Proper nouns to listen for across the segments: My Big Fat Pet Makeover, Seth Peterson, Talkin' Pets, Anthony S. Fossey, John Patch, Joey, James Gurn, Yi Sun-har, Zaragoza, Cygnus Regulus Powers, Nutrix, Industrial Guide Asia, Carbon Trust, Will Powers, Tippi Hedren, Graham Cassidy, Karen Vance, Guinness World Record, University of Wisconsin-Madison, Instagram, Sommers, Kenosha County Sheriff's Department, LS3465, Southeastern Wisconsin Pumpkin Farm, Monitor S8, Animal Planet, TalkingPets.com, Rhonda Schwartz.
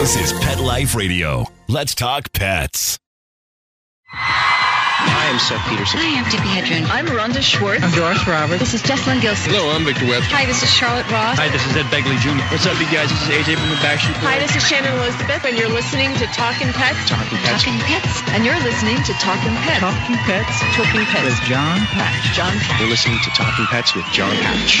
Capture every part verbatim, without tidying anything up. This is Pet Life Radio. Let's talk pets. I am Seth Peterson. I am Tippi Hedren. I'm Rhonda Schwartz. I'm Doris Roberts. This is Jesselyn Gilson. Hello, I'm Victor Webster. Hi, this is Charlotte Ross. Hi, this is Ed Begley Junior What's up, you guys? This is A J from the Backstreet Boys. Hi, this is Shannon Elizabeth, and you're listening to Talkin' Pets. Talkin' Pets. Talkin' Pets. And you're listening to Talkin' Pets. Talkin' Pets. Talkin' Pets. With John Patch. John Patch. You're listening to Talkin' Pets with John Patch.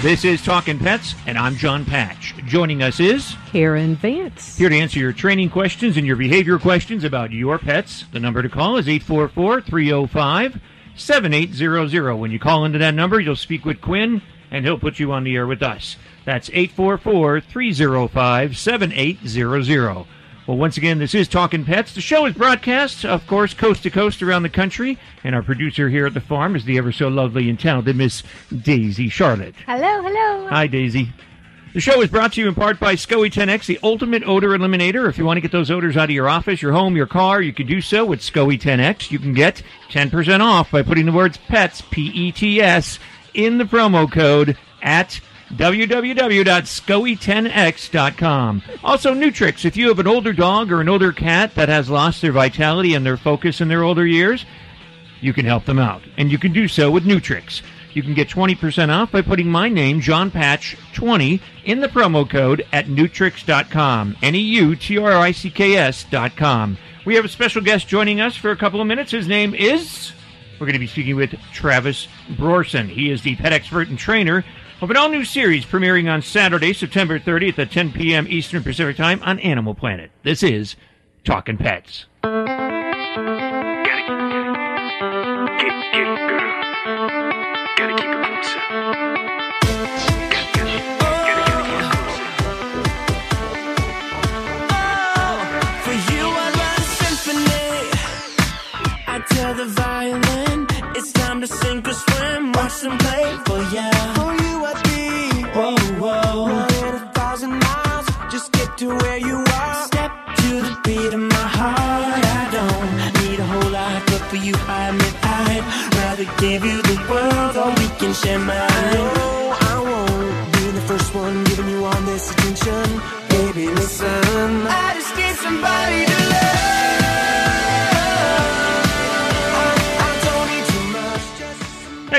This is Talkin' Pets, and I'm John Patch. Joining us is... Karen Vance. Here to answer your training questions and your behavior questions about your pets. The number to call is eight four four, three oh five, seven eight zero zero. When you call into that number, you'll speak with Quinn, and he'll put you on the air with us. That's eight four four, three oh five, seven eight zero zero. Well, once again, this is Talkin' Pets. The show is broadcast, of course, coast to coast around the country. And our producer here at the farm is the ever-so-lovely and talented Miss Daisy Charlotte. Hello, hello. Hi, Daisy. The show is brought to you in part by SCOE ten X, the ultimate odor eliminator. If you want to get those odors out of your office, your home, your car, you can do so with SCOE ten X. You can get ten percent off by putting the words PETS, P E T S, in the promo code at w w w dot scoe ten x dot com. Also, Nutrix. If you have an older dog or an older cat that has lost their vitality and their focus in their older years, you can help them out. And you can do so with Nutrix. You can get twenty percent off by putting my name, John Patch, twenty, in the promo code at Nutrix dot com. N E U T R I C K S dot com. We have a special guest joining us for a couple of minutes. His name is... We're going to be speaking with Travis Brorson. He is the pet expert and trainer of an all-new series premiering on Saturday, September thirtieth at ten p.m. Eastern Pacific Time on Animal Planet. This is Talkin' Pets.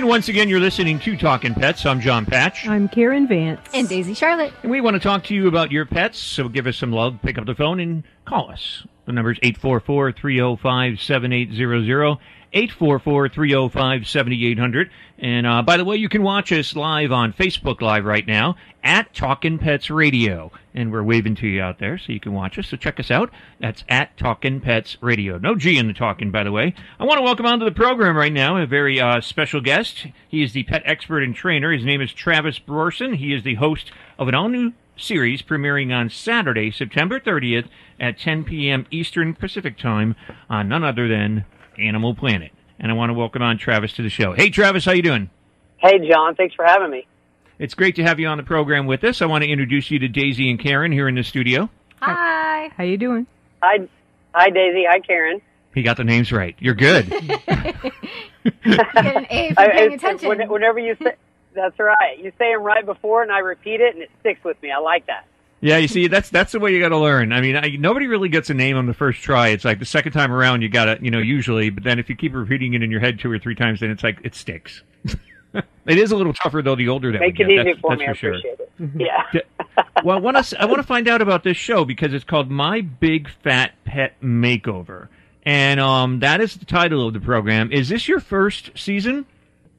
Once again, you're listening to Talkin' Pets. I'm John Patch. I'm Karen Vance. And Daisy Charlotte. And we want to talk to you about your pets, so give us some love. Pick up the phone and call us. The number is eight four four, three oh five, seven eight zero zero, eight four four, three oh five, seven eight zero zero. And uh, by the way, you can watch us live on Facebook Live right now at Talkin' Pets Radio. And we're waving to you out there, so you can watch us. So check us out. That's at Talkin' Pets Radio. No G in the talking, by the way. I want to welcome onto the program right now a very uh, special guest. He is the pet expert and trainer. His name is Travis Brorson. He is the host of an all-new series premiering on Saturday, September thirtieth at ten p.m. Eastern Pacific Time on none other than Animal Planet. And I want to welcome on Travis to the show. Hey, Travis, how you doing? Hey, John. Thanks for having me. It's great to have you on the program with us. I want to introduce you to Daisy and Karen here in the studio. Hi. How you doing? Hi, hi, Daisy. Hi, Karen. He got the names right. You're good. An A for paying attention. I, I, whenever you say, that's right. You say them right before, and I repeat it, and it sticks with me. I like that. Yeah, you see, that's that's the way you got to learn. I mean, I, nobody really gets a name on the first try. It's like the second time around, you got to, you know, usually. But then if you keep repeating it in your head two or three times, then it's like it sticks. It is a little tougher, though, the older that we get. Make it easy for me. I appreciate it. Yeah. Well, I want to I want to find out about this show because it's called My Big Fat Pet Makeover. And um, that is the title of the program. Is this your first season?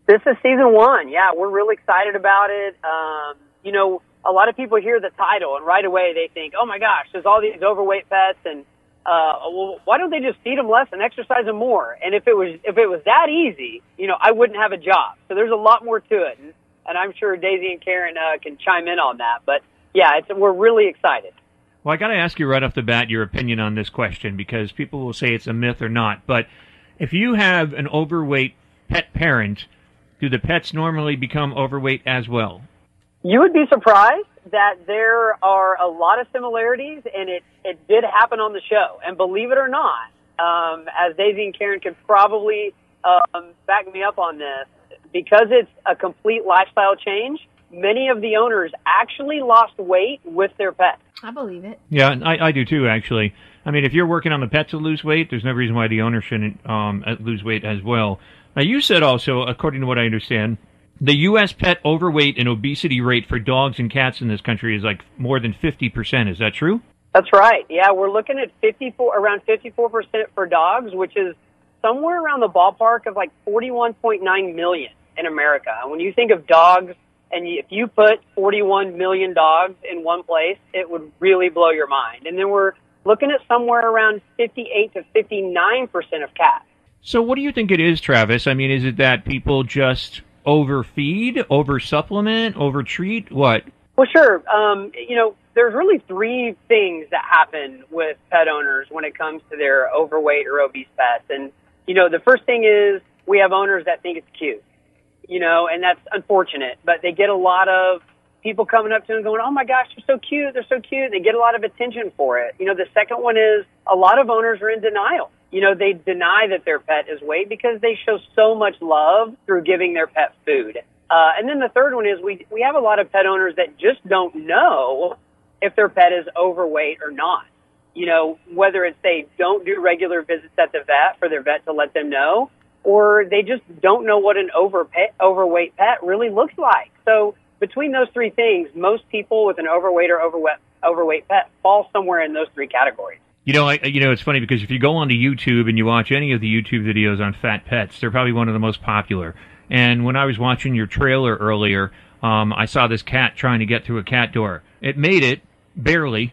This is season one. Yeah, we're really excited about it. Um, you know, a lot of people hear the title, and right away they think, oh, my gosh, there's all these overweight pets, and uh, well, why don't they just feed them less and exercise them more? And if it was if it was that easy, you know, I wouldn't have a job. So there's a lot more to it, and, and I'm sure Daisy and Karen uh, can chime in on that. But, yeah, it's, we're really excited. Well, I got to ask you right off the bat your opinion on this question because people will say it's a myth or not. But if you have an overweight pet parent, do the pets normally become overweight as well? You would be surprised that there are a lot of similarities, and it, it did happen on the show. And believe it or not, um, as Daisy and Karen can probably um, back me up on this, because it's a complete lifestyle change, many of the owners actually lost weight with their pets. I believe it. Yeah, and I, I do too, actually. I mean, if you're working on the pet to lose weight, there's no reason why the owner shouldn't um, lose weight as well. Now, you said also, according to what I understand, the U S pet overweight and obesity rate for dogs and cats in this country is like more than fifty percent. Is that true? That's right. Yeah, we're looking at fifty-four, around fifty-four percent for dogs, which is somewhere around the ballpark of like forty-one point nine million in America. And when you think of dogs, and if you put forty-one million dogs in one place, it would really blow your mind. And then we're looking at somewhere around fifty-eight to fifty-nine percent of cats. So what do you think it is, Travis? I mean, is it that people just overfeed, over-supplement, over-treat? What? Well, sure. Um, you know, there's really three things that happen with pet owners when it comes to their overweight or obese pets. And, you know, the first thing is we have owners that think it's cute. You know, and that's unfortunate, but they get a lot of people coming up to them going, oh my gosh, they're so cute, they're so cute. They get a lot of attention for it. You know, the second one is a lot of owners are in denial. You know, they deny that their pet is weight because they show so much love through giving their pet food. Uh, and then the third one is we, we have a lot of pet owners that just don't know if their pet is overweight or not. You know, whether it's they don't do regular visits at the vet for their vet to let them know, or they just don't know what an over pet, overweight pet really looks like. So between those three things, most people with an overweight or overweight, overweight pet fall somewhere in those three categories. You know, I, you know, it's funny because if you go onto YouTube and you watch any of the YouTube videos on fat pets, they're probably one of the most popular. And when I was watching your trailer earlier, um, I saw this cat trying to get through a cat door. It made it, barely.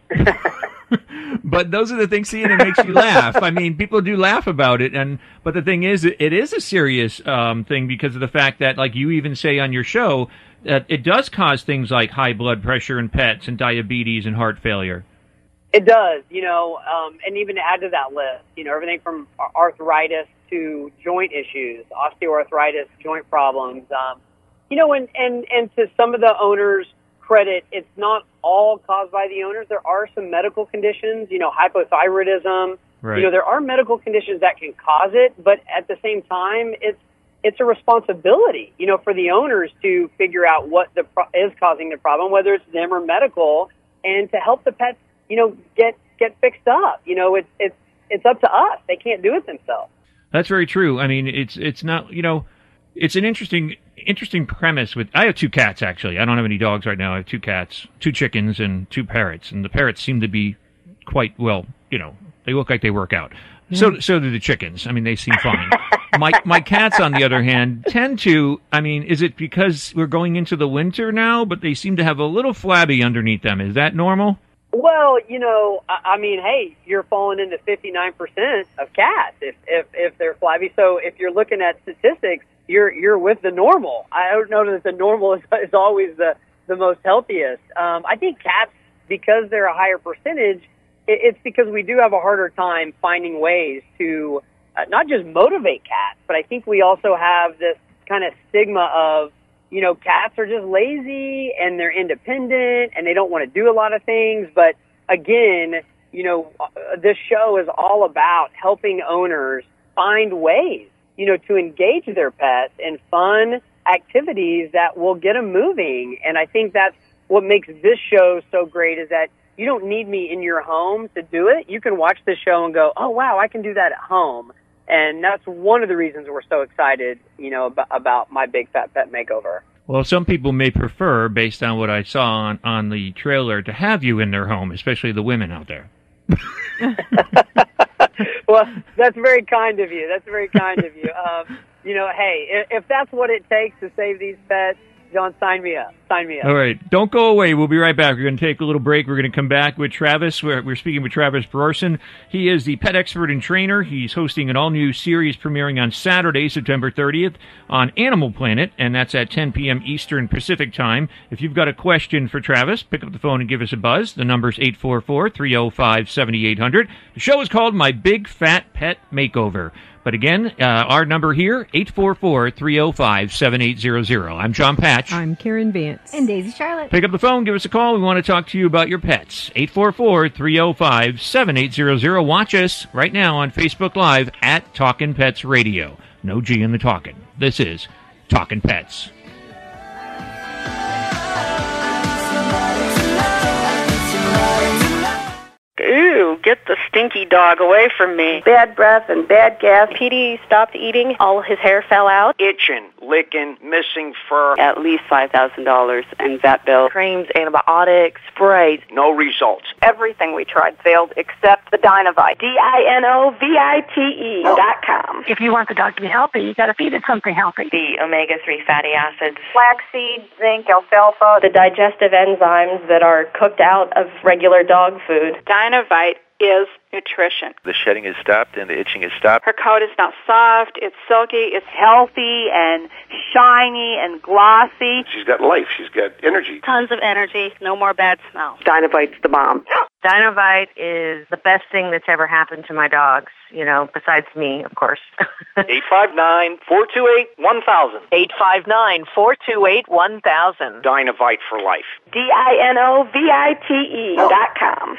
But those are the things, see, and it makes you laugh. I mean, people do laugh about it, and but the thing is, it is a serious um, thing because of the fact that, like you even say on your show, that it does cause things like high blood pressure in pets and diabetes and heart failure. It does, you know, um, and even to add to that list, you know, everything from arthritis to joint issues, osteoarthritis, joint problems, um, you know, and, and, and to some of the owners' credit, it's not all caused by the owners. There are some medical conditions, you know, hypothyroidism. Right. You know, there are medical conditions that can cause it, but at the same time, it's it's a responsibility, you know, for the owners to figure out what the pro- is causing the problem, whether it's them or medical, and to help the pets, you know, get get fixed up. You know, it's it's it's up to us. They can't do it themselves. That's very true. I mean, it's it's not, you know, it's an interesting. Interesting premise. With I have two cats, actually. I don't have any dogs right now. I have two cats, two chickens, and two parrots. And the parrots seem to be quite well. You know, they look like they work out. Mm. So, so do the chickens. I mean, they seem fine. my my cats, on the other hand, tend to. I mean, is it because we're going into the winter now? But they seem to have a little flabby underneath them. Is that normal? Well, you know, I, I mean, hey, you're falling into fifty-nine percent of cats if if if they're flabby. So if you're looking at statistics, you're you're with the normal. I don't know that the normal is, is always the, the most healthiest. Um, I think cats, because they're a higher percentage, it, it's because we do have a harder time finding ways to uh, not just motivate cats, but I think we also have this kind of stigma of, you know, cats are just lazy and they're independent and they don't want to do a lot of things. But again, you know, this show is all about helping owners find ways, you know, to engage their pets in fun activities that will get them moving. And I think that's what makes this show so great is that you don't need me in your home to do it. You can watch this show and go, oh, wow, I can do that at home. And that's one of the reasons we're so excited, you know, ab- about My Big Fat Pet Makeover. Well, some people may prefer, based on what I saw on, on the trailer, to have you in their home, especially the women out there. Well, that's very kind of you. That's very kind of you. Um, you know, hey, if, if that's what it takes to save these pets, John, sign me up. Sign me up. All right. Don't go away. We'll be right back. We're going to take a little break. We're going to come back with Travis. We're, we're speaking with Travis Brorson. He is the pet expert and trainer. He's hosting an all-new series premiering on Saturday, September thirtieth on Animal Planet, and that's at ten p.m. Eastern Pacific Time. If you've got a question for Travis, pick up the phone and give us a buzz. The number's eight four four, three oh five, seven eight hundred. The show is called My Big Fat Pet Makeover. But again, uh, our number here, eight four four, three oh five, seven eight zero zero. I'm John Patch. I'm Karen Vance. And Daisy Charlotte. Pick up the phone, give us a call. We want to talk to you about your pets. eight four four, three oh five, seven eight zero zero. Watch us right now on Facebook Live at Talkin' Pets Radio. No G in the talkin'. This is Talkin' Pets. Ew, get the stinky dog away from me. Bad breath and bad gas. Petey stopped eating. All his hair fell out. Itching, licking, missing fur. At least five thousand dollars in vet bill. Creams, antibiotics, sprays. No results. Everything we tried failed except the Dinovite. D I N O V I T E dot com. If you want the dog to be healthy, you got to feed it something healthy. The omega three fatty acids. Flaxseed, zinc, alfalfa. The digestive enzymes that are cooked out of regular dog food. Dinovite is nutrition. The shedding is stopped and the itching is stopped. Her coat is now soft, it's silky, it's healthy and shiny and glossy. She's got life, she's got energy. Tons of energy, no more bad smells. Dinovite's the bomb. Dinovite is the best thing that's ever happened to my dogs, you know, besides me, of course. eight five nine, four two eight, one thousand. eight five nine, four two eight, one thousand. Dinovite for life. D I N O V I T E oh. dot com.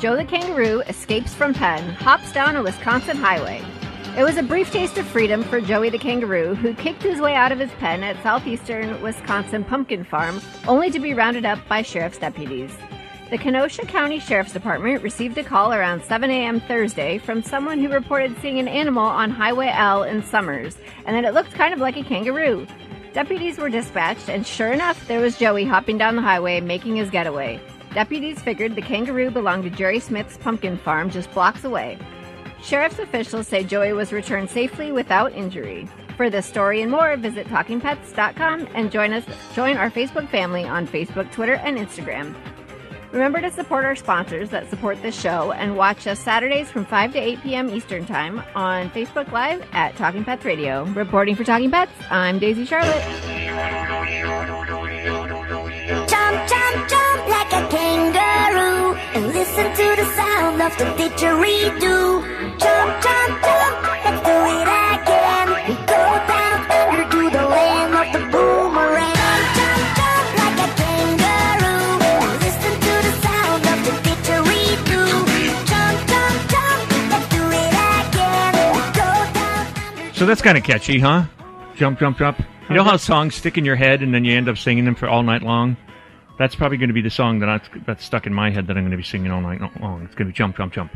Joe the kangaroo escapes from pen, hops down a Wisconsin highway. It was a brief taste of freedom for Joey the kangaroo, who kicked his way out of his pen at Southeastern Wisconsin Pumpkin Farm, only to be rounded up by sheriff's deputies. The Kenosha County Sheriff's Department received a call around seven a.m. Thursday from someone who reported seeing an animal on Highway L in Sommers, and that it looked kind of like a kangaroo. Deputies were dispatched, and sure enough, there was Joey hopping down the highway, making his getaway. Deputies figured the kangaroo belonged to Jerry Smith's pumpkin farm just blocks away. Sheriff's officials say Joey was returned safely without injury. For this story and more, visit talking pets dot com and join us. Join our Facebook family on Facebook, Twitter, and Instagram. Remember to support our sponsors that support this show and watch us Saturdays from five to eight p.m. Eastern Time on Facebook Live at Talking Pets Radio. Reporting for Talking Pets, I'm Daisy Charlotte. Jump, jump, jump. Like a kangaroo, and listen to the sound of the didgeridoo. Jump, jump, jump, let's do it again. We go down under to the land of the boomerang. Jump, jump, jump, like a kangaroo, and listen to the sound of the didgeridoo. Jump, jump, jump, let's do it again. We go down under. So that's kind of catchy, huh? Jump, jump, jump. You know how songs stick in your head and then you end up singing them for all night long? That's probably going to be the song that I, that's stuck in my head that I'm going to be singing all night long. It's going to be Jump, Jump, Jump.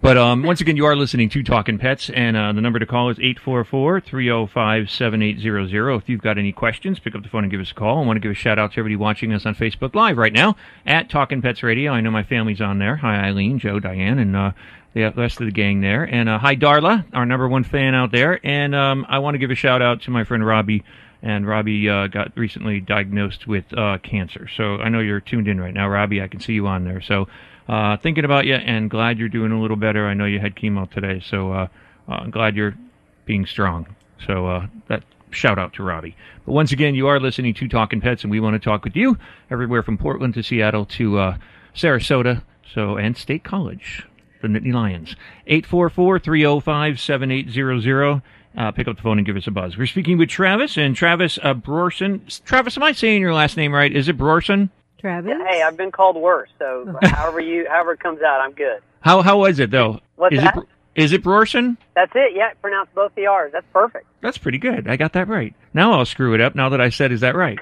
But um, once again, you are listening to Talkin' Pets, and uh, the number to call is eight four four, three oh five, seven eight zero zero. If you've got any questions, pick up the phone and give us a call. I want to give a shout-out to everybody watching us on Facebook Live right now at Talkin' Pets Radio. I know my family's on there. Hi, Eileen, Joe, Diane, and uh, the rest of the gang there. And uh, hi, Darla, our number one fan out there. And um, I want to give a shout-out to my friend Robbie. And Robbie uh, got recently diagnosed with uh, cancer. So I know you're tuned in right now, Robbie. I can see you on there. So uh, thinking about you and glad you're doing a little better. I know you had chemo today, so uh, uh, I'm glad you're being strong. So uh, that shout out to Robbie. But once again, you are listening to Talkin' Pets, and we want to talk with you everywhere from Portland to Seattle to uh, Sarasota so and State College, the Nittany Lions. eight four four, three oh five, seven eight zero zero. Uh, pick up the phone and give us a buzz. We're speaking with Travis, and Travis uh, Brorson. Travis, am I saying your last name right? Is it Brorson? Travis? Hey, I've been called worse, so however you, however it comes out, I'm good. How how was it, though? What's is that? It, is it Brorson? That's it, yeah. Pronounce both the R's. That's perfect. That's pretty good. I got that right. Now I'll screw it up now that I said, is that right?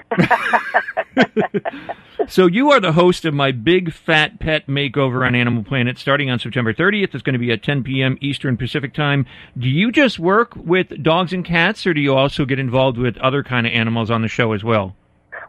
So you are the host of My Big Fat Pet Makeover on Animal Planet starting on September thirtieth. It's going to be at ten p.m. Eastern Pacific Time. Do you just work with dogs and cats, or do you also get involved with other kind of animals on the show as well?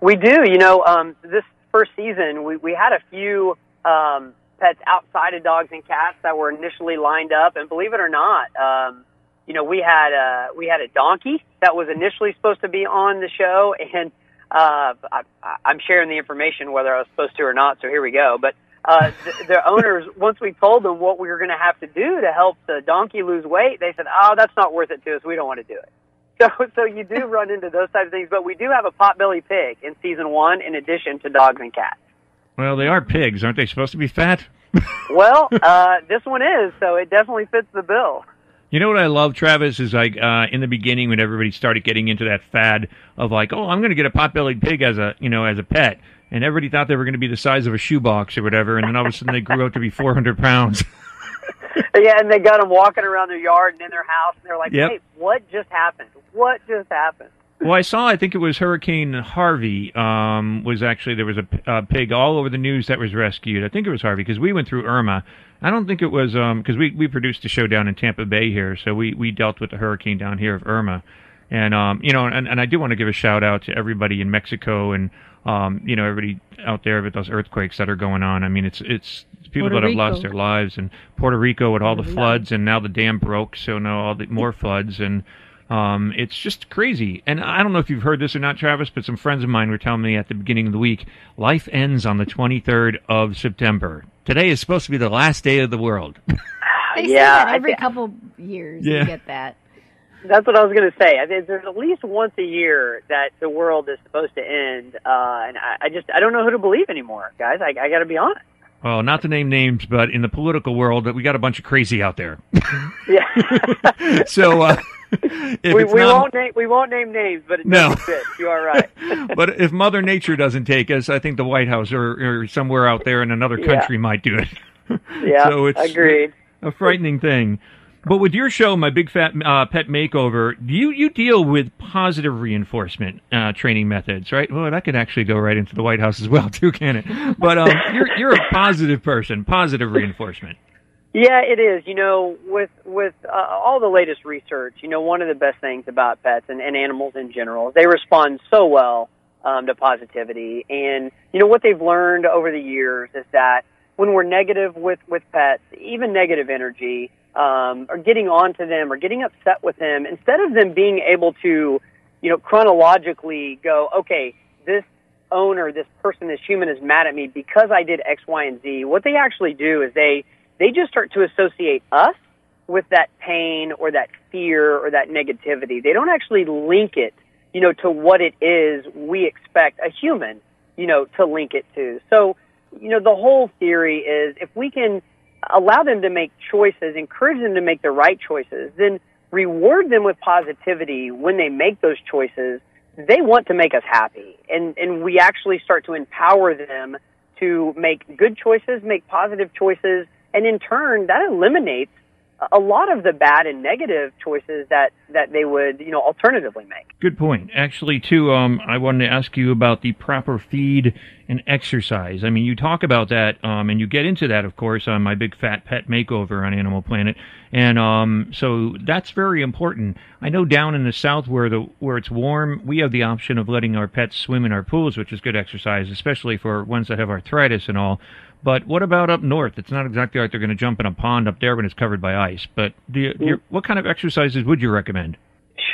We do. You know, um, this first season, we, we had a few um, pets outside of dogs and cats that were initially lined up. And believe it or not, um, you know, we had a, we had a donkey that was initially supposed to be on the show. And uh, I, I'm sharing the information whether I was supposed to or not, so here we go. But uh, the, the owners, once we told them what we were going to have to do to help the donkey lose weight, they said, oh, that's not worth it to us. We don't want to do it. So, so you do run into those types of things, but we do have a potbelly pig in season one, in addition to dogs and cats. Well, they are pigs, aren't they? Supposed to be fat? Well, uh, this one is, so it definitely fits the bill. You know what I love, Travis, is like uh, in the beginning when everybody started getting into that fad of like, oh, I'm going to get a potbellied pig as a, you know, as a pet, and everybody thought they were going to be the size of a shoebox or whatever, and then all of a sudden they grew up to be four hundred pounds. Yeah, and they got them walking around their yard and in their house, and they're like, yep. Hey, what just happened? What just happened? Well, I saw, I think it was Hurricane Harvey, um, was actually, there was a uh, pig all over the news that was rescued. I think it was Harvey, because we went through Irma. I don't think it was, because um, we, we produced the show down in Tampa Bay here, so we, we dealt with the hurricane down here of Irma. And, um, you know, and, and I do want to give a shout-out to everybody in Mexico and, um, you know, everybody out there with those earthquakes that are going on. I mean, it's it's people that have lost their lives. And Puerto Rico with all the floods, and now the dam broke, so now all the more floods. And um, it's just crazy. And I don't know if you've heard this or not, Travis, but some friends of mine were telling me at the beginning of the week, life ends on the twenty-third of September. Today is supposed to be the last day of the world. They say that every couple years you get that. That's what I was going to say. I mean, there's at least once a year that the world is supposed to end, uh, and I, I just I don't know who to believe anymore, guys. I, I got to be honest. Well, not to name names, but in the political world, we got a bunch of crazy out there. Yeah. So uh, if we, it's we not, won't name we won't name names, but it no, fit. You are right. But if Mother Nature doesn't take us, I think the White House or, or somewhere out there in another country yeah. might do it. Yeah. So it's agreed. A frightening thing. But with your show, My Big Fat uh, Pet Makeover, you, you deal with positive reinforcement uh, training methods, right? Well, that could actually go right into the White House as well, too, can it? But um, you're you're a positive person, positive reinforcement. Yeah, it is. You know, with with uh, all the latest research, you know, one of the best things about pets and, and animals in general, they respond so well um, to positivity. And, you know, what they've learned over the years is that when we're negative with, with pets, even negative energy, um, or getting onto them or getting upset with them, instead of them being able to, you know, chronologically go, okay, this owner, this person, this human is mad at me because I did X, Y, and Z, what they actually do is they, they just start to associate us with that pain or that fear or that negativity. They don't actually link it, you know, to what it is we expect a human, you know, to link it to. So, you know, the whole theory is if we can allow them to make choices, encourage them to make the right choices, then reward them with positivity when they make those choices. They want to make us happy. And, and we actually start to empower them to make good choices, make positive choices. And in turn, that eliminates a lot of the bad and negative choices that, that they would, you know, alternatively make. Good point. Actually, too, um, I wanted to ask you about the proper feed and exercise. I mean, you talk about that, um, and you get into that, of course, on My Big Fat Pet Makeover on Animal Planet. And um, so that's very important. I know down in the south where the where it's warm, we have the option of letting our pets swim in our pools, which is good exercise, especially for ones that have arthritis and all. But what about up north? It's not exactly like they're going to jump in a pond up there when it's covered by ice. But do you, do you, what kind of exercises would you recommend?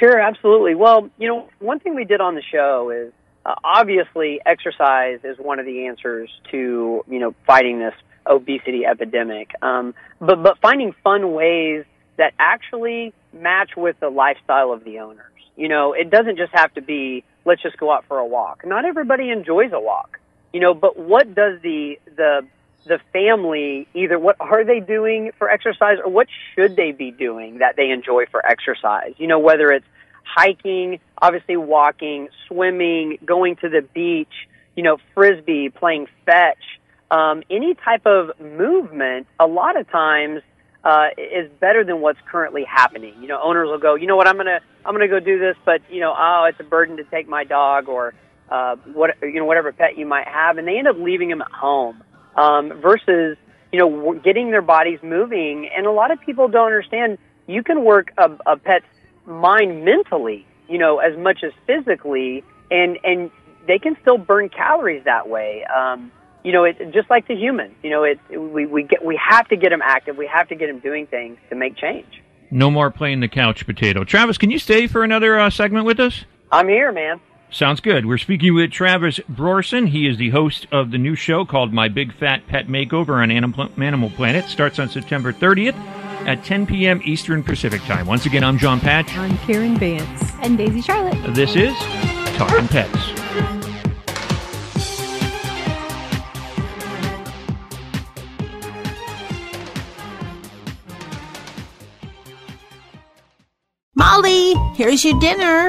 Sure, absolutely. Well, you know, one thing we did on the show is uh, obviously exercise is one of the answers to, you know, fighting this obesity epidemic. Um, but, but finding fun ways that actually match with the lifestyle of the owners. You know, it doesn't just have to be, let's just go out for a walk. Not everybody enjoys a walk. You know, but what does the, the, the family, either what are they doing for exercise or what should they be doing that they enjoy for exercise? You know, whether it's hiking, obviously walking, swimming, going to the beach, you know, frisbee, playing fetch, um, any type of movement, a lot of times, uh, is better than what's currently happening. You know, owners will go, you know what, I'm going to, I'm going to go do this, but you know, oh, it's a burden to take my dog or, Uh, what you know, whatever pet you might have, and they end up leaving them at home um, versus you know getting their bodies moving. And a lot of people don't understand you can work a, a pet's mind mentally, you know, as much as physically, and and they can still burn calories that way. Um, you know, it just like the humans, you know, it, it we we get we have to get them active. We have to get them doing things to make change. No more playing the couch potato. Travis, can you stay for another uh, segment with us? I'm here, man. Sounds good. We're speaking with Travis Brorson. He is the host of the new show called My Big Fat Pet Makeover on Animal Planet. Starts on September thirtieth at ten p.m. Eastern Pacific Time. Once again, I'm John Patch. I'm Karen Vance. And Daisy Charlotte. This is Talkin' Pets. Molly, here's your dinner.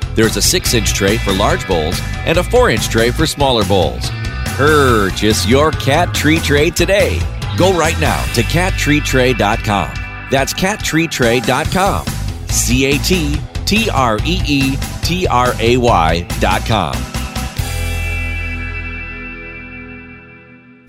There's a six inch tray for large bowls and a four inch tray for smaller bowls. Purchase your Cat Tree Tray today. Go right now to cat tree tray dot com. That's cat tree tray dot com. C A T T R E E T R A Y dot com.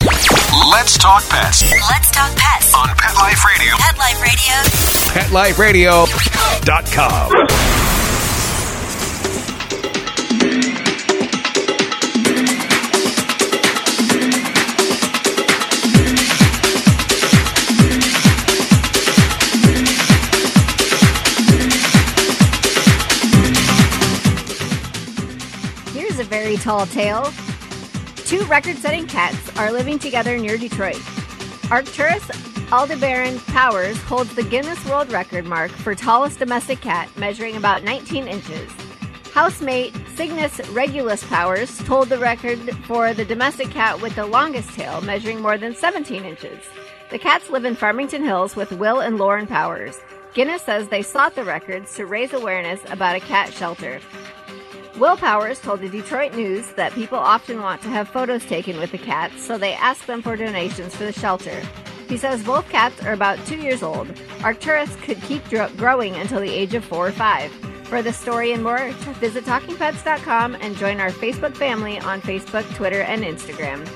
Let's talk pets. Let's talk pets. On Pet Life Radio. Pet Life Radio. pet life radio dot com. Very tall tale. Two record-setting cats are living together near Detroit. Arcturus Aldebaran Powers holds the Guinness World Record mark for tallest domestic cat, measuring about nineteen inches. Housemate Cygnus Regulus Powers told the record for the domestic cat with the longest tail, measuring more than seventeen inches. The cats live in Farmington Hills with Will and Lauren Powers. Guinness says they sought the records to raise awareness about a cat shelter. Will Powers told the Detroit News that people often want to have photos taken with the cats, so they ask them for donations for the shelter. He says both cats are about two years old. Arcturus could keep dro- growing until the age of four or five. For the story and more, visit talking pets dot com and join our Facebook family on Facebook, Twitter, and Instagram.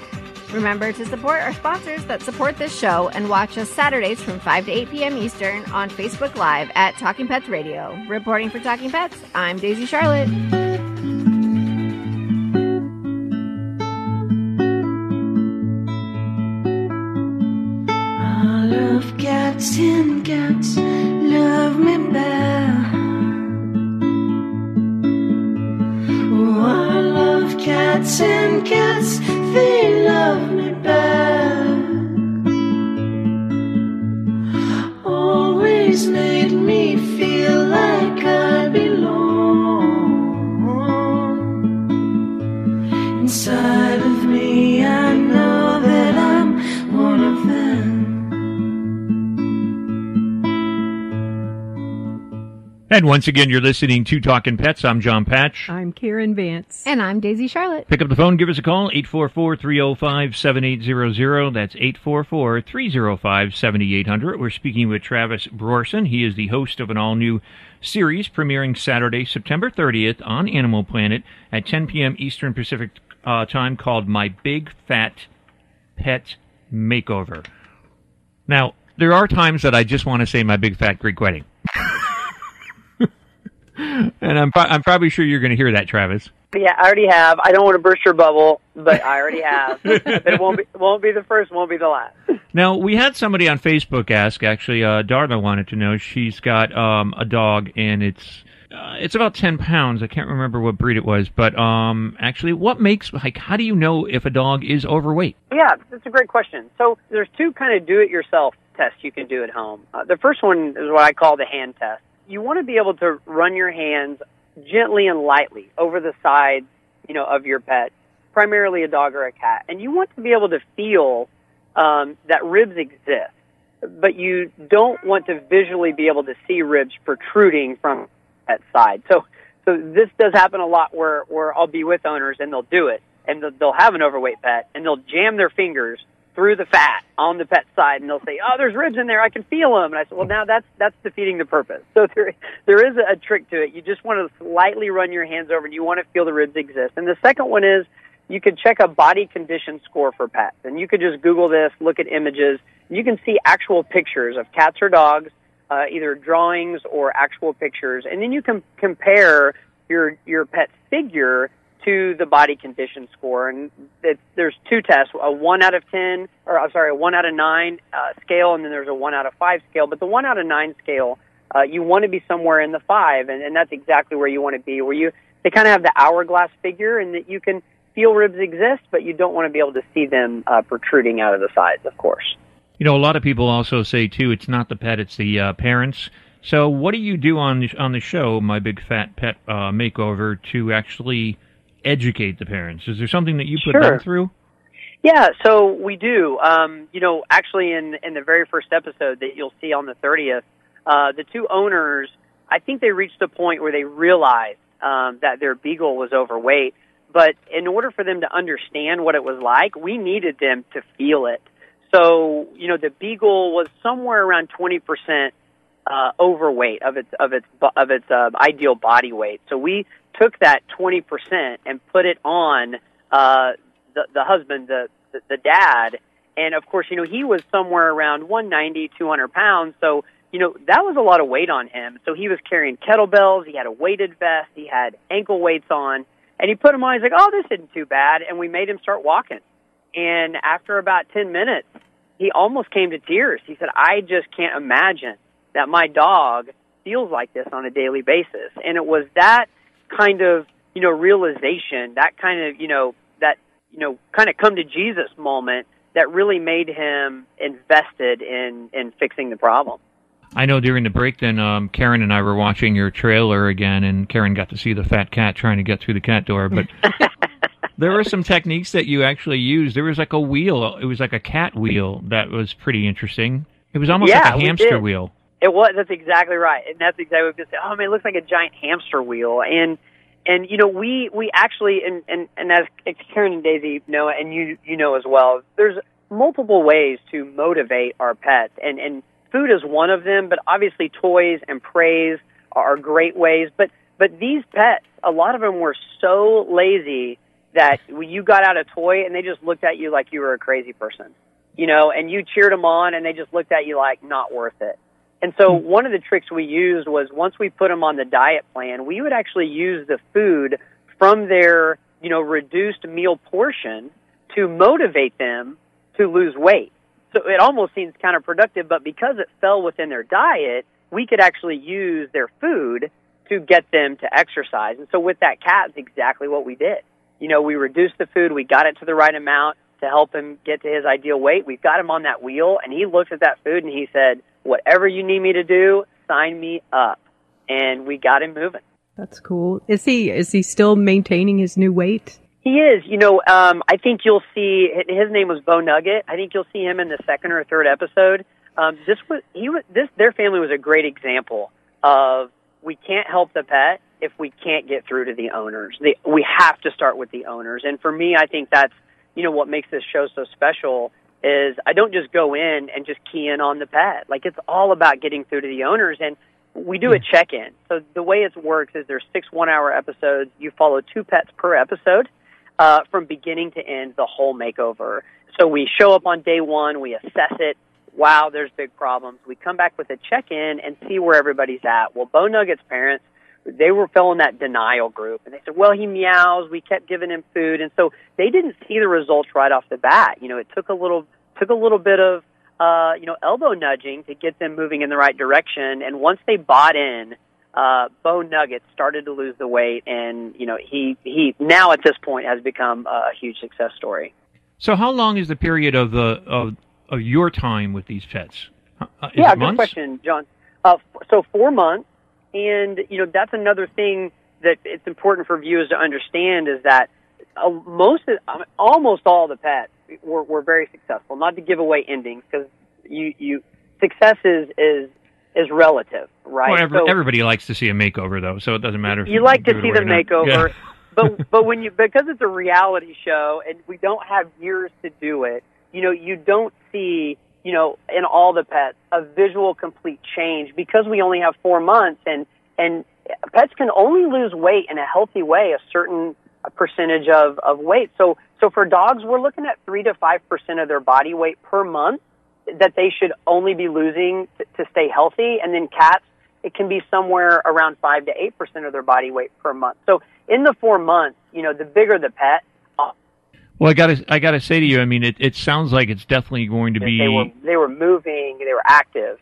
Remember to support our sponsors that support this show and watch us Saturdays from five to eight p.m. Eastern on Facebook Live at Talking Pets Radio. Reporting for Talking Pets, I'm Daisy Charlotte. Cats and cats love me back. Oh, I love cats and cats, they love me back. Always made me feel like I belong. Inside of me, I know that I'm one of them. And once again, you're listening to Talkin' Pets. I'm John Patch. I'm Karen Vance. And I'm Daisy Charlotte. Pick up the phone, give us a call, eight four four, three oh five, seven eight zero zero. That's eight four four, three oh five, seven eight zero zero. We're speaking with Travis Brorson. He is the host of an all-new series premiering Saturday, September thirtieth on Animal Planet at ten p.m. Eastern Pacific uh, time called My Big Fat Pet Makeover. Now, there are times that I just want to say my big fat Greek wedding. And I'm I'm probably sure you're going to hear that, Travis. Yeah, I already have. I don't want to burst your bubble, but I already have. It won't be won't be the first, won't be the last. Now, we had somebody on Facebook ask, actually, uh, Darla wanted to know. She's got um, a dog, and it's uh, it's about ten pounds. I can't remember what breed it was, but um, actually, what makes, like, how do you know if a dog is overweight? Yeah, that's a great question. So there's two kind of do-it-yourself tests you can do at home. Uh, the first one is what I call the hand test. You want to be able to run your hands gently and lightly over the sides, you know, of your pet, primarily a dog or a cat. And you want to be able to feel um, that ribs exist, but you don't want to visually be able to see ribs protruding from that side. So, so this does happen a lot where, where I'll be with owners and they'll do it, and they'll, they'll have an overweight pet and they'll jam their fingers through the fat on the pet side, and they'll say, "Oh, there's ribs in there. I can feel them." And I said, "Well, now that's that's defeating the purpose." So there there is a trick to it. You just want to lightly run your hands over, and you want to feel the ribs exist. And the second one is you can check a body condition score for pets, and you could just Google this, look at images. You can see actual pictures of cats or dogs, uh, either drawings or actual pictures, and then you can compare your your pet's figure to the body condition score. And it, there's two tests, a one out of ten, or I'm sorry, a one out of nine uh, scale, and then there's a one out of five scale. But the one out of nine scale, uh, you want to be somewhere in the five, and, and that's exactly where you want to be, where you, they kind of have the hourglass figure, and that you can feel ribs exist, but you don't want to be able to see them uh, protruding out of the sides, of course. You know, a lot of people also say, too, it's not the pet, it's the uh, parents. So what do you do on the, on the show, My Big Fat Pet uh, Makeover, to actually educate the parents? Is there something that you put sure. them through? Yeah, so we do. Um, you know, actually in, in the very first episode that you'll see on the thirtieth, uh, the two owners, I think they reached a point where they realized um, that their beagle was overweight. But in order for them to understand what it was like, we needed them to feel it. So, you know, the beagle was somewhere around twenty percent uh, overweight of its of its of its uh, ideal body weight. So we took that twenty percent and put it on uh, the, the husband, the, the the dad, and of course, you know, he was somewhere around one ninety, two hundred pounds. So, you know, that was a lot of weight on him. So he was carrying kettlebells, he had a weighted vest, he had ankle weights on, and he put them on. He's like, "Oh, this isn't too bad," and we made him start walking. And after about ten minutes, he almost came to tears. He said, "I just can't imagine that my dog feels like this on a daily basis." And it was that kind of, you know, realization, that kind of, you know, that, you know, kind of come to Jesus moment that really made him invested in, in fixing the problem. I know during the break then, um, Karen and I were watching your trailer again, and Karen got to see the fat cat trying to get through the cat door, but there were some techniques that you actually used. There was like a wheel. It was like a cat wheel that was pretty interesting. It was almost yeah, like a hamster wheel. It was. That's exactly right. And that's exactly what we said. Oh, man, it looks like a giant hamster wheel. And, and you know, we, we actually, and, and, and as Karen and Daisy know, and you you know as well, there's multiple ways to motivate our pets. And, and food is one of them, but obviously toys and praise are great ways. But, but these pets, a lot of them were so lazy that you got out a toy and they just looked at you like you were a crazy person, you know, and you cheered them on and they just looked at you like not worth it. And so one of the tricks we used was once we put them on the diet plan, we would actually use the food from their, you know, reduced meal portion to motivate them to lose weight. So it almost seems counterproductive, but because it fell within their diet, we could actually use their food to get them to exercise. And so with that cat, it's exactly what we did. You know, we reduced the food. We got it to the right amount to help him get to his ideal weight. We got him on that wheel, and he looked at that food, and he said, "Whatever you need me to do, sign me up." And we got him moving. That's cool. Is he is he still maintaining his new weight? He is. You know, um, I think you'll see, his name was Bo Nugget. I think you'll see him in the second or third episode. Um, this was he was this their family was a great example of we can't help the pet if we can't get through to the owners. The, we have to start with the owners. And for me, I think that's, you know, what makes this show so special is I don't just go in and just key in on the pet. Like, it's all about getting through to the owners, and we do a check-in. So the way it works is there's six one-hour episodes. You follow two pets per episode uh, from beginning to end, the whole makeover. So we show up on day one. We assess it. Wow, there's big problems. We come back with a check-in and see where everybody's at. Well, Bo Nugget's parents, they were filling that denial group, and they said, well, he meows, we kept giving him food, and so they didn't see the results right off the bat. You know, it took a little took a little bit of, uh, you know, elbow nudging to get them moving in the right direction, and once they bought in, uh, Bo Nugget started to lose the weight, and, you know, he, he now at this point has become a huge success story. So how long is the period of, uh, of, of your time with these pets? Uh, is yeah, it good months? Question, John. Uh, so four months. And, you know, that's another thing that it's important for viewers to understand is that most, of, almost all the pets were, were very successful. Not to give away endings, because you, you success is, is is relative, right? Well, every, so, everybody likes to see a makeover, though, so it doesn't matter. If you, you like to see the makeover, yeah. but but when you because it's a reality show and we don't have years to do it, you know, you don't see, you know, in all the pets a visual complete change because we only have four months and and pets can only lose weight in a healthy way, a certain a percentage of, of weight. So so for dogs, we're looking at three to five percent of their body weight per month that they should only be losing to, to stay healthy. And then cats, it can be somewhere around five to eight percent of their body weight per month. So in the four months, you know, the bigger the pet. Well, I gotta, I gotta say to you, I mean, it, it sounds like it's definitely going to be. They were, they were moving, they were active.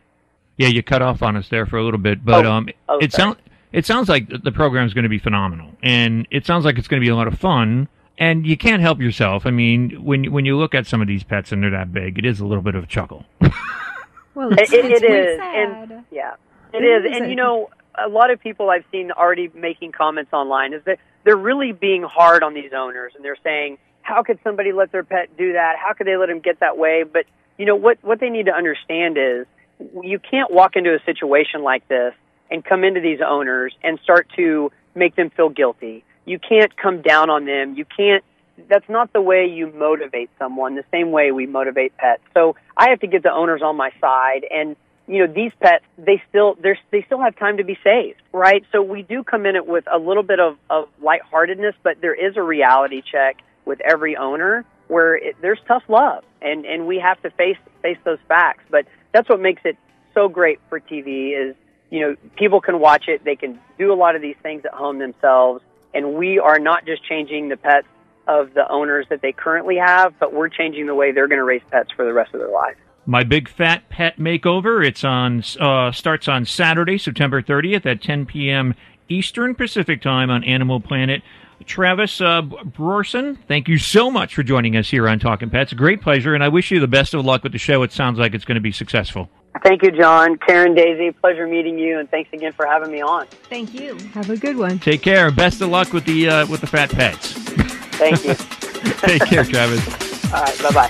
Yeah, you cut off on us there for a little bit, but oh, um, oh, it sounds, it sounds like the program's going to be phenomenal, and it sounds like it's going to be a lot of fun. And you can't help yourself. I mean, when when you look at some of these pets and they're that big, it is a little bit of a chuckle. Well, it's, it, it's it is, sad. and yeah, it, it is, isn't. And you know, a lot of people I've seen already making comments online is that they're really being hard on these owners, and they're saying, how could somebody let their pet do that? How could they let them get that way? But, you know, what, what they need to understand is you can't walk into a situation like this and come into these owners and start to make them feel guilty. You can't come down on them. You can't – that's not the way you motivate someone, the same way we motivate pets. So I have to get the owners on my side. And, you know, these pets, they still they still have time to be saved, right? So we do come in it with a little bit of, of lightheartedness, but there is a reality check with every owner where it, there's tough love and, and we have to face, face those facts. But that's what makes it so great for T V is, you know, people can watch it. They can do a lot of these things at home themselves. And we are not just changing the pets of the owners that they currently have, but we're changing the way they're going to raise pets for the rest of their lives. My Big Fat Pet Makeover. It's on, uh, starts on Saturday, September thirtieth at ten p.m. Eastern Pacific Time on Animal Planet. Travis uh, Brorson, thank you so much for joining us here on Talkin' Pets. Great pleasure, and I wish you the best of luck with the show. It sounds like it's going to be successful. Thank you, John. Karen, Daisy, pleasure meeting you, and thanks again for having me on. Thank you. Have a good one. Take care. Best of luck with the uh, with the fat pets. Thank you. Take care, Travis. All right, bye-bye.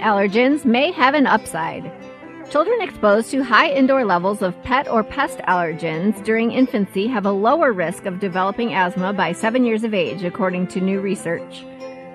Allergens may have an upside. Children exposed to high indoor levels of pet or pest allergens during infancy have a lower risk of developing asthma by seven years of age, according to new research.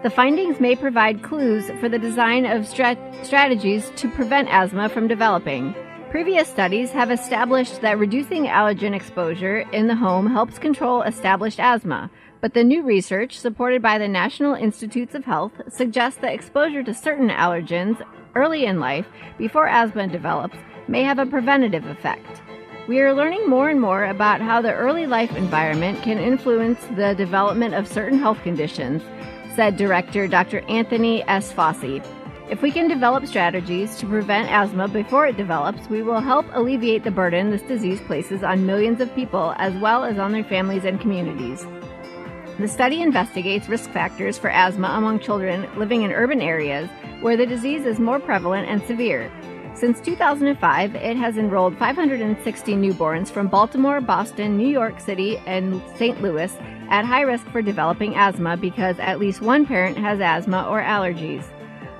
The findings may provide clues for the design of strat- strategies to prevent asthma from developing. Previous studies have established that reducing allergen exposure in the home helps control established asthma. But the new research, supported by the National Institutes of Health, suggests that exposure to certain allergens early in life, before asthma develops, may have a preventative effect. We are learning more and more about how the early life environment can influence the development of certain health conditions, said Director Doctor Anthony S. Fossey. If we can develop strategies to prevent asthma before it develops, we will help alleviate the burden this disease places on millions of people as well as on their families and communities. The study investigates risk factors for asthma among children living in urban areas where the disease is more prevalent and severe. Since two thousand five, it has enrolled five hundred sixty newborns from Baltimore, Boston, New York City, and Saint Louis at high risk for developing asthma because at least one parent has asthma or allergies.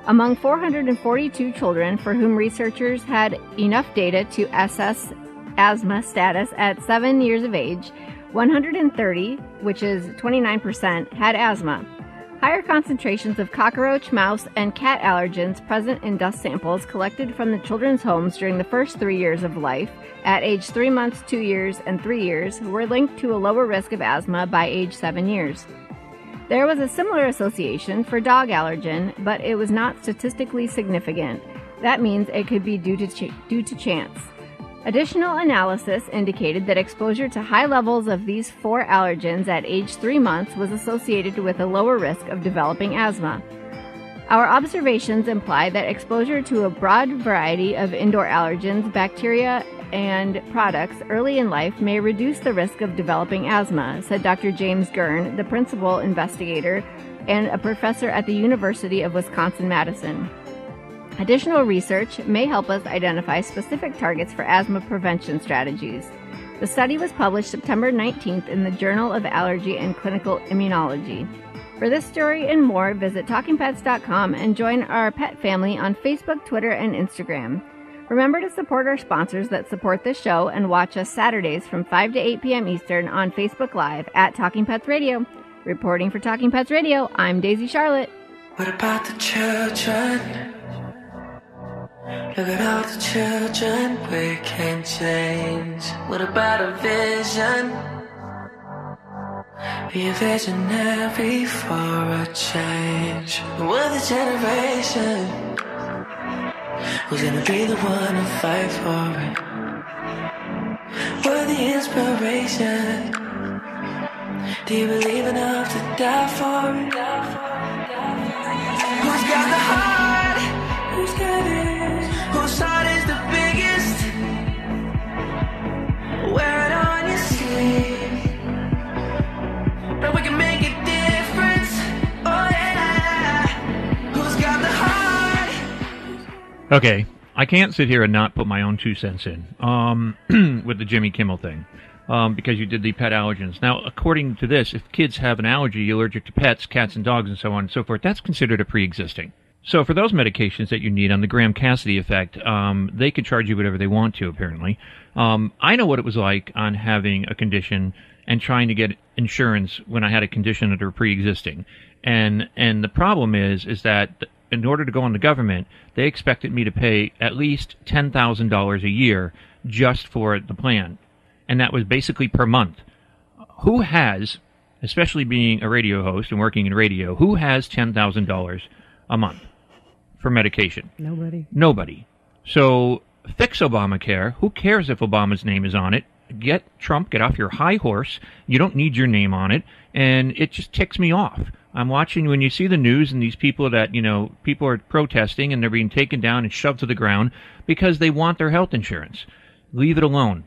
Among four hundred forty-two children for whom researchers had enough data to assess asthma status at seven years of age, one hundred thirty, which is twenty-nine percent, had asthma. Higher concentrations of cockroach, mouse, and cat allergens present in dust samples collected from the children's homes during the first three years of life, at age three months, two years, and three years, were linked to a lower risk of asthma by age seven years. There was a similar association for dog allergen, but it was not statistically significant. That means it could be due to ch- due to chance. Additional analysis indicated that exposure to high levels of these four allergens at age three months was associated with a lower risk of developing asthma. Our observations imply that exposure to a broad variety of indoor allergens, bacteria, and products early in life may reduce the risk of developing asthma, said Doctor James Gurn, the principal investigator and a professor at the University of Wisconsin-Madison. Additional research may help us identify specific targets for asthma prevention strategies. The study was published September nineteenth in the Journal of Allergy and Clinical Immunology. For this story and more, visit Talking Pets dot com and join our pet family on Facebook, Twitter, and Instagram. Remember to support our sponsors that support this show and watch us Saturdays from five to eight p.m. Eastern on Facebook Live at Talking Pets Radio. Reporting for Talking Pets Radio, I'm Daisy Charlotte. What about the children? Look at all the children we can change. What about a vision? Be a visionary for a change. We're the generation who's gonna be the one to fight for it. We're the inspiration. Do you believe enough to die for it? Who's got the heart? Who's got it? Whose heart is the biggest? Wear it on your sleeve. But we can make a difference. Oh yeah. Who's got the heart? Okay, I can't sit here and not put my own two cents in um, with the Jimmy Kimmel thing um, because you did the pet allergens. Now, according to this, if kids have an allergy, you're allergic to pets, cats and dogs, and so on and so forth, that's considered a pre-existing. So for those medications that you need on the Graham Cassidy effect, um, they can charge you whatever they want to, apparently. Um, I know what it was like on having a condition and trying to get insurance when I had a condition that were pre-existing. And and the problem is is that in order to go on the government, they expected me to pay at least ten thousand dollars a year just for the plan. And that was basically per month. Who has, especially being a radio host and working in radio, who has ten thousand dollars a month? For medication. Nobody. Nobody. So fix Obamacare. Who cares if Obama's name is on it? Get Trump, get off your high horse. You don't need your name on it. And it just ticks me off. I'm watching when you see the news and these people that, you know, people are protesting and they're being taken down and shoved to the ground because they want their health insurance. Leave it alone.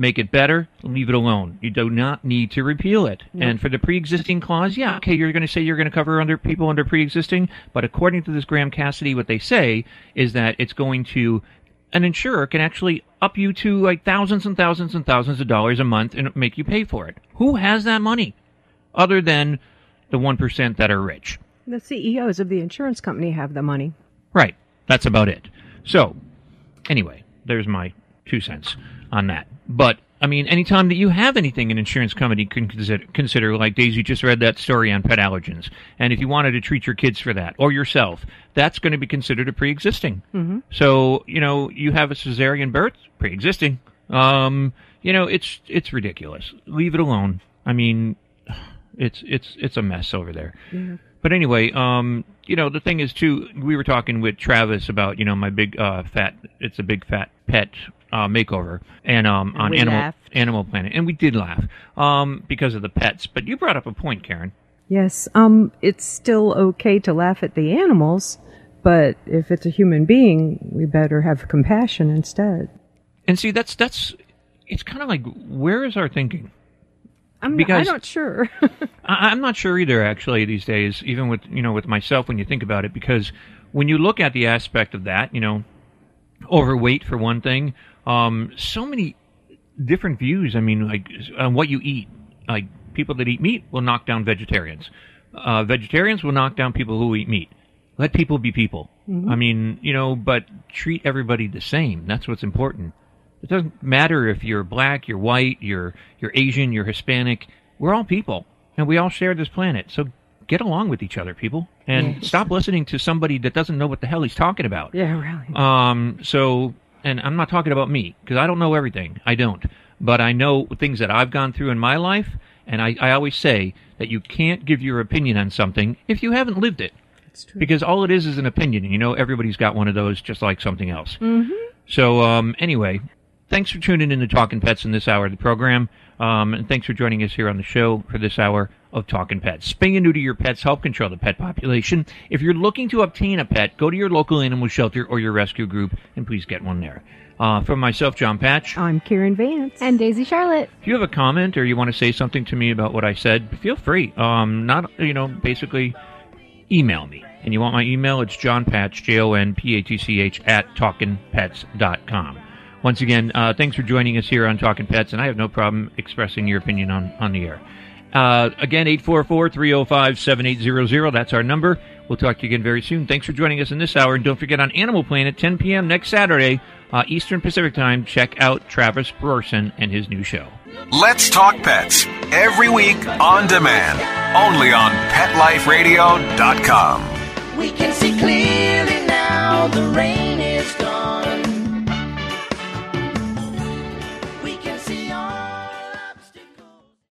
Make it better, leave it alone. You do not need to repeal it. Yep. And for the pre-existing clause, yeah, okay, you're going to say you're going to cover under people under pre-existing, but according to this Graham Cassidy, what they say is that it's going to, an insurer can actually up you to like thousands and thousands and thousands of dollars a month and make you pay for it. Who has that money other than the one percent that are rich? The C E Os of the insurance company have the money. Right. That's about it. So, anyway, there's my two cents on that. But, I mean, anytime that you have anything an insurance company can consider, consider, like Daisy just read that story on pet allergens, and if you wanted to treat your kids for that, or yourself, that's going to be considered a pre-existing. Mm-hmm. So, you know, you have a cesarean birth, pre-existing. Um, you know, it's it's ridiculous. Leave it alone. I mean, it's it's it's a mess over there. Yeah. But anyway, um, you know, the thing is, too, we were talking with Travis about, you know, my big uh, fat, it's a big fat pet Uh, makeover and um and on Animal laughed. Animal Planet, and we did laugh um because of the pets. But you brought up a point, Karen. Yes, um, it's still okay to laugh at the animals, but if it's a human being, we better have compassion instead. And see, that's that's it's kind of like, where is our thinking? I'm because not, I'm not sure. I, I'm not sure either, actually, these days. Even with you know with myself, when you think about it, because when you look at the aspect of that, you know, overweight for one thing. Um, so many different views, I mean, like, on what you eat. Like, people that eat meat will knock down vegetarians. Uh, vegetarians will knock down people who eat meat. Let people be people. Mm-hmm. I mean, you know, but treat everybody the same. That's what's important. It doesn't matter if you're black, you're white, you're you're Asian, you're Hispanic. We're all people, and we all share this planet. So get along with each other, people, and yes. stop listening to somebody that doesn't know what the hell he's talking about. Yeah, really. Um, so, and I'm not talking about me, because I don't know everything. I don't. But I know things that I've gone through in my life, and I, I always say that you can't give your opinion on something if you haven't lived it. That's true. Because all it is is an opinion, and you know everybody's got one of those, just like something else. Mm-hmm. So, um, anyway... Thanks for tuning in to Talkin' Pets in this hour of the program, um, and thanks for joining us here on the show for this hour of Talkin' Pets. Spay and neuter your pets help control the pet population. If you're looking to obtain a pet, go to your local animal shelter or your rescue group, and please get one there. Uh, from myself, John Patch. I'm Karen Vance. And Daisy Charlotte. If you have a comment or you want to say something to me about what I said, feel free. Um, not, you know, basically... Email me. And you want my email? It's John Patch, J O N P A T C H, at talkin pets dot com. Once again, uh, thanks for joining us here on Talkin' Pets, and I have no problem expressing your opinion on, on the air. Uh, again, eight four four, three oh five, seven eight zero zero. That's our number. We'll talk to you again very soon. Thanks for joining us in this hour. And don't forget, on Animal Planet, ten p.m. next Saturday, uh, Eastern Pacific Time, check out Travis Brorson and his new show. Let's Talk Pets, every week on demand, only on pet life radio dot com. We can see clearly.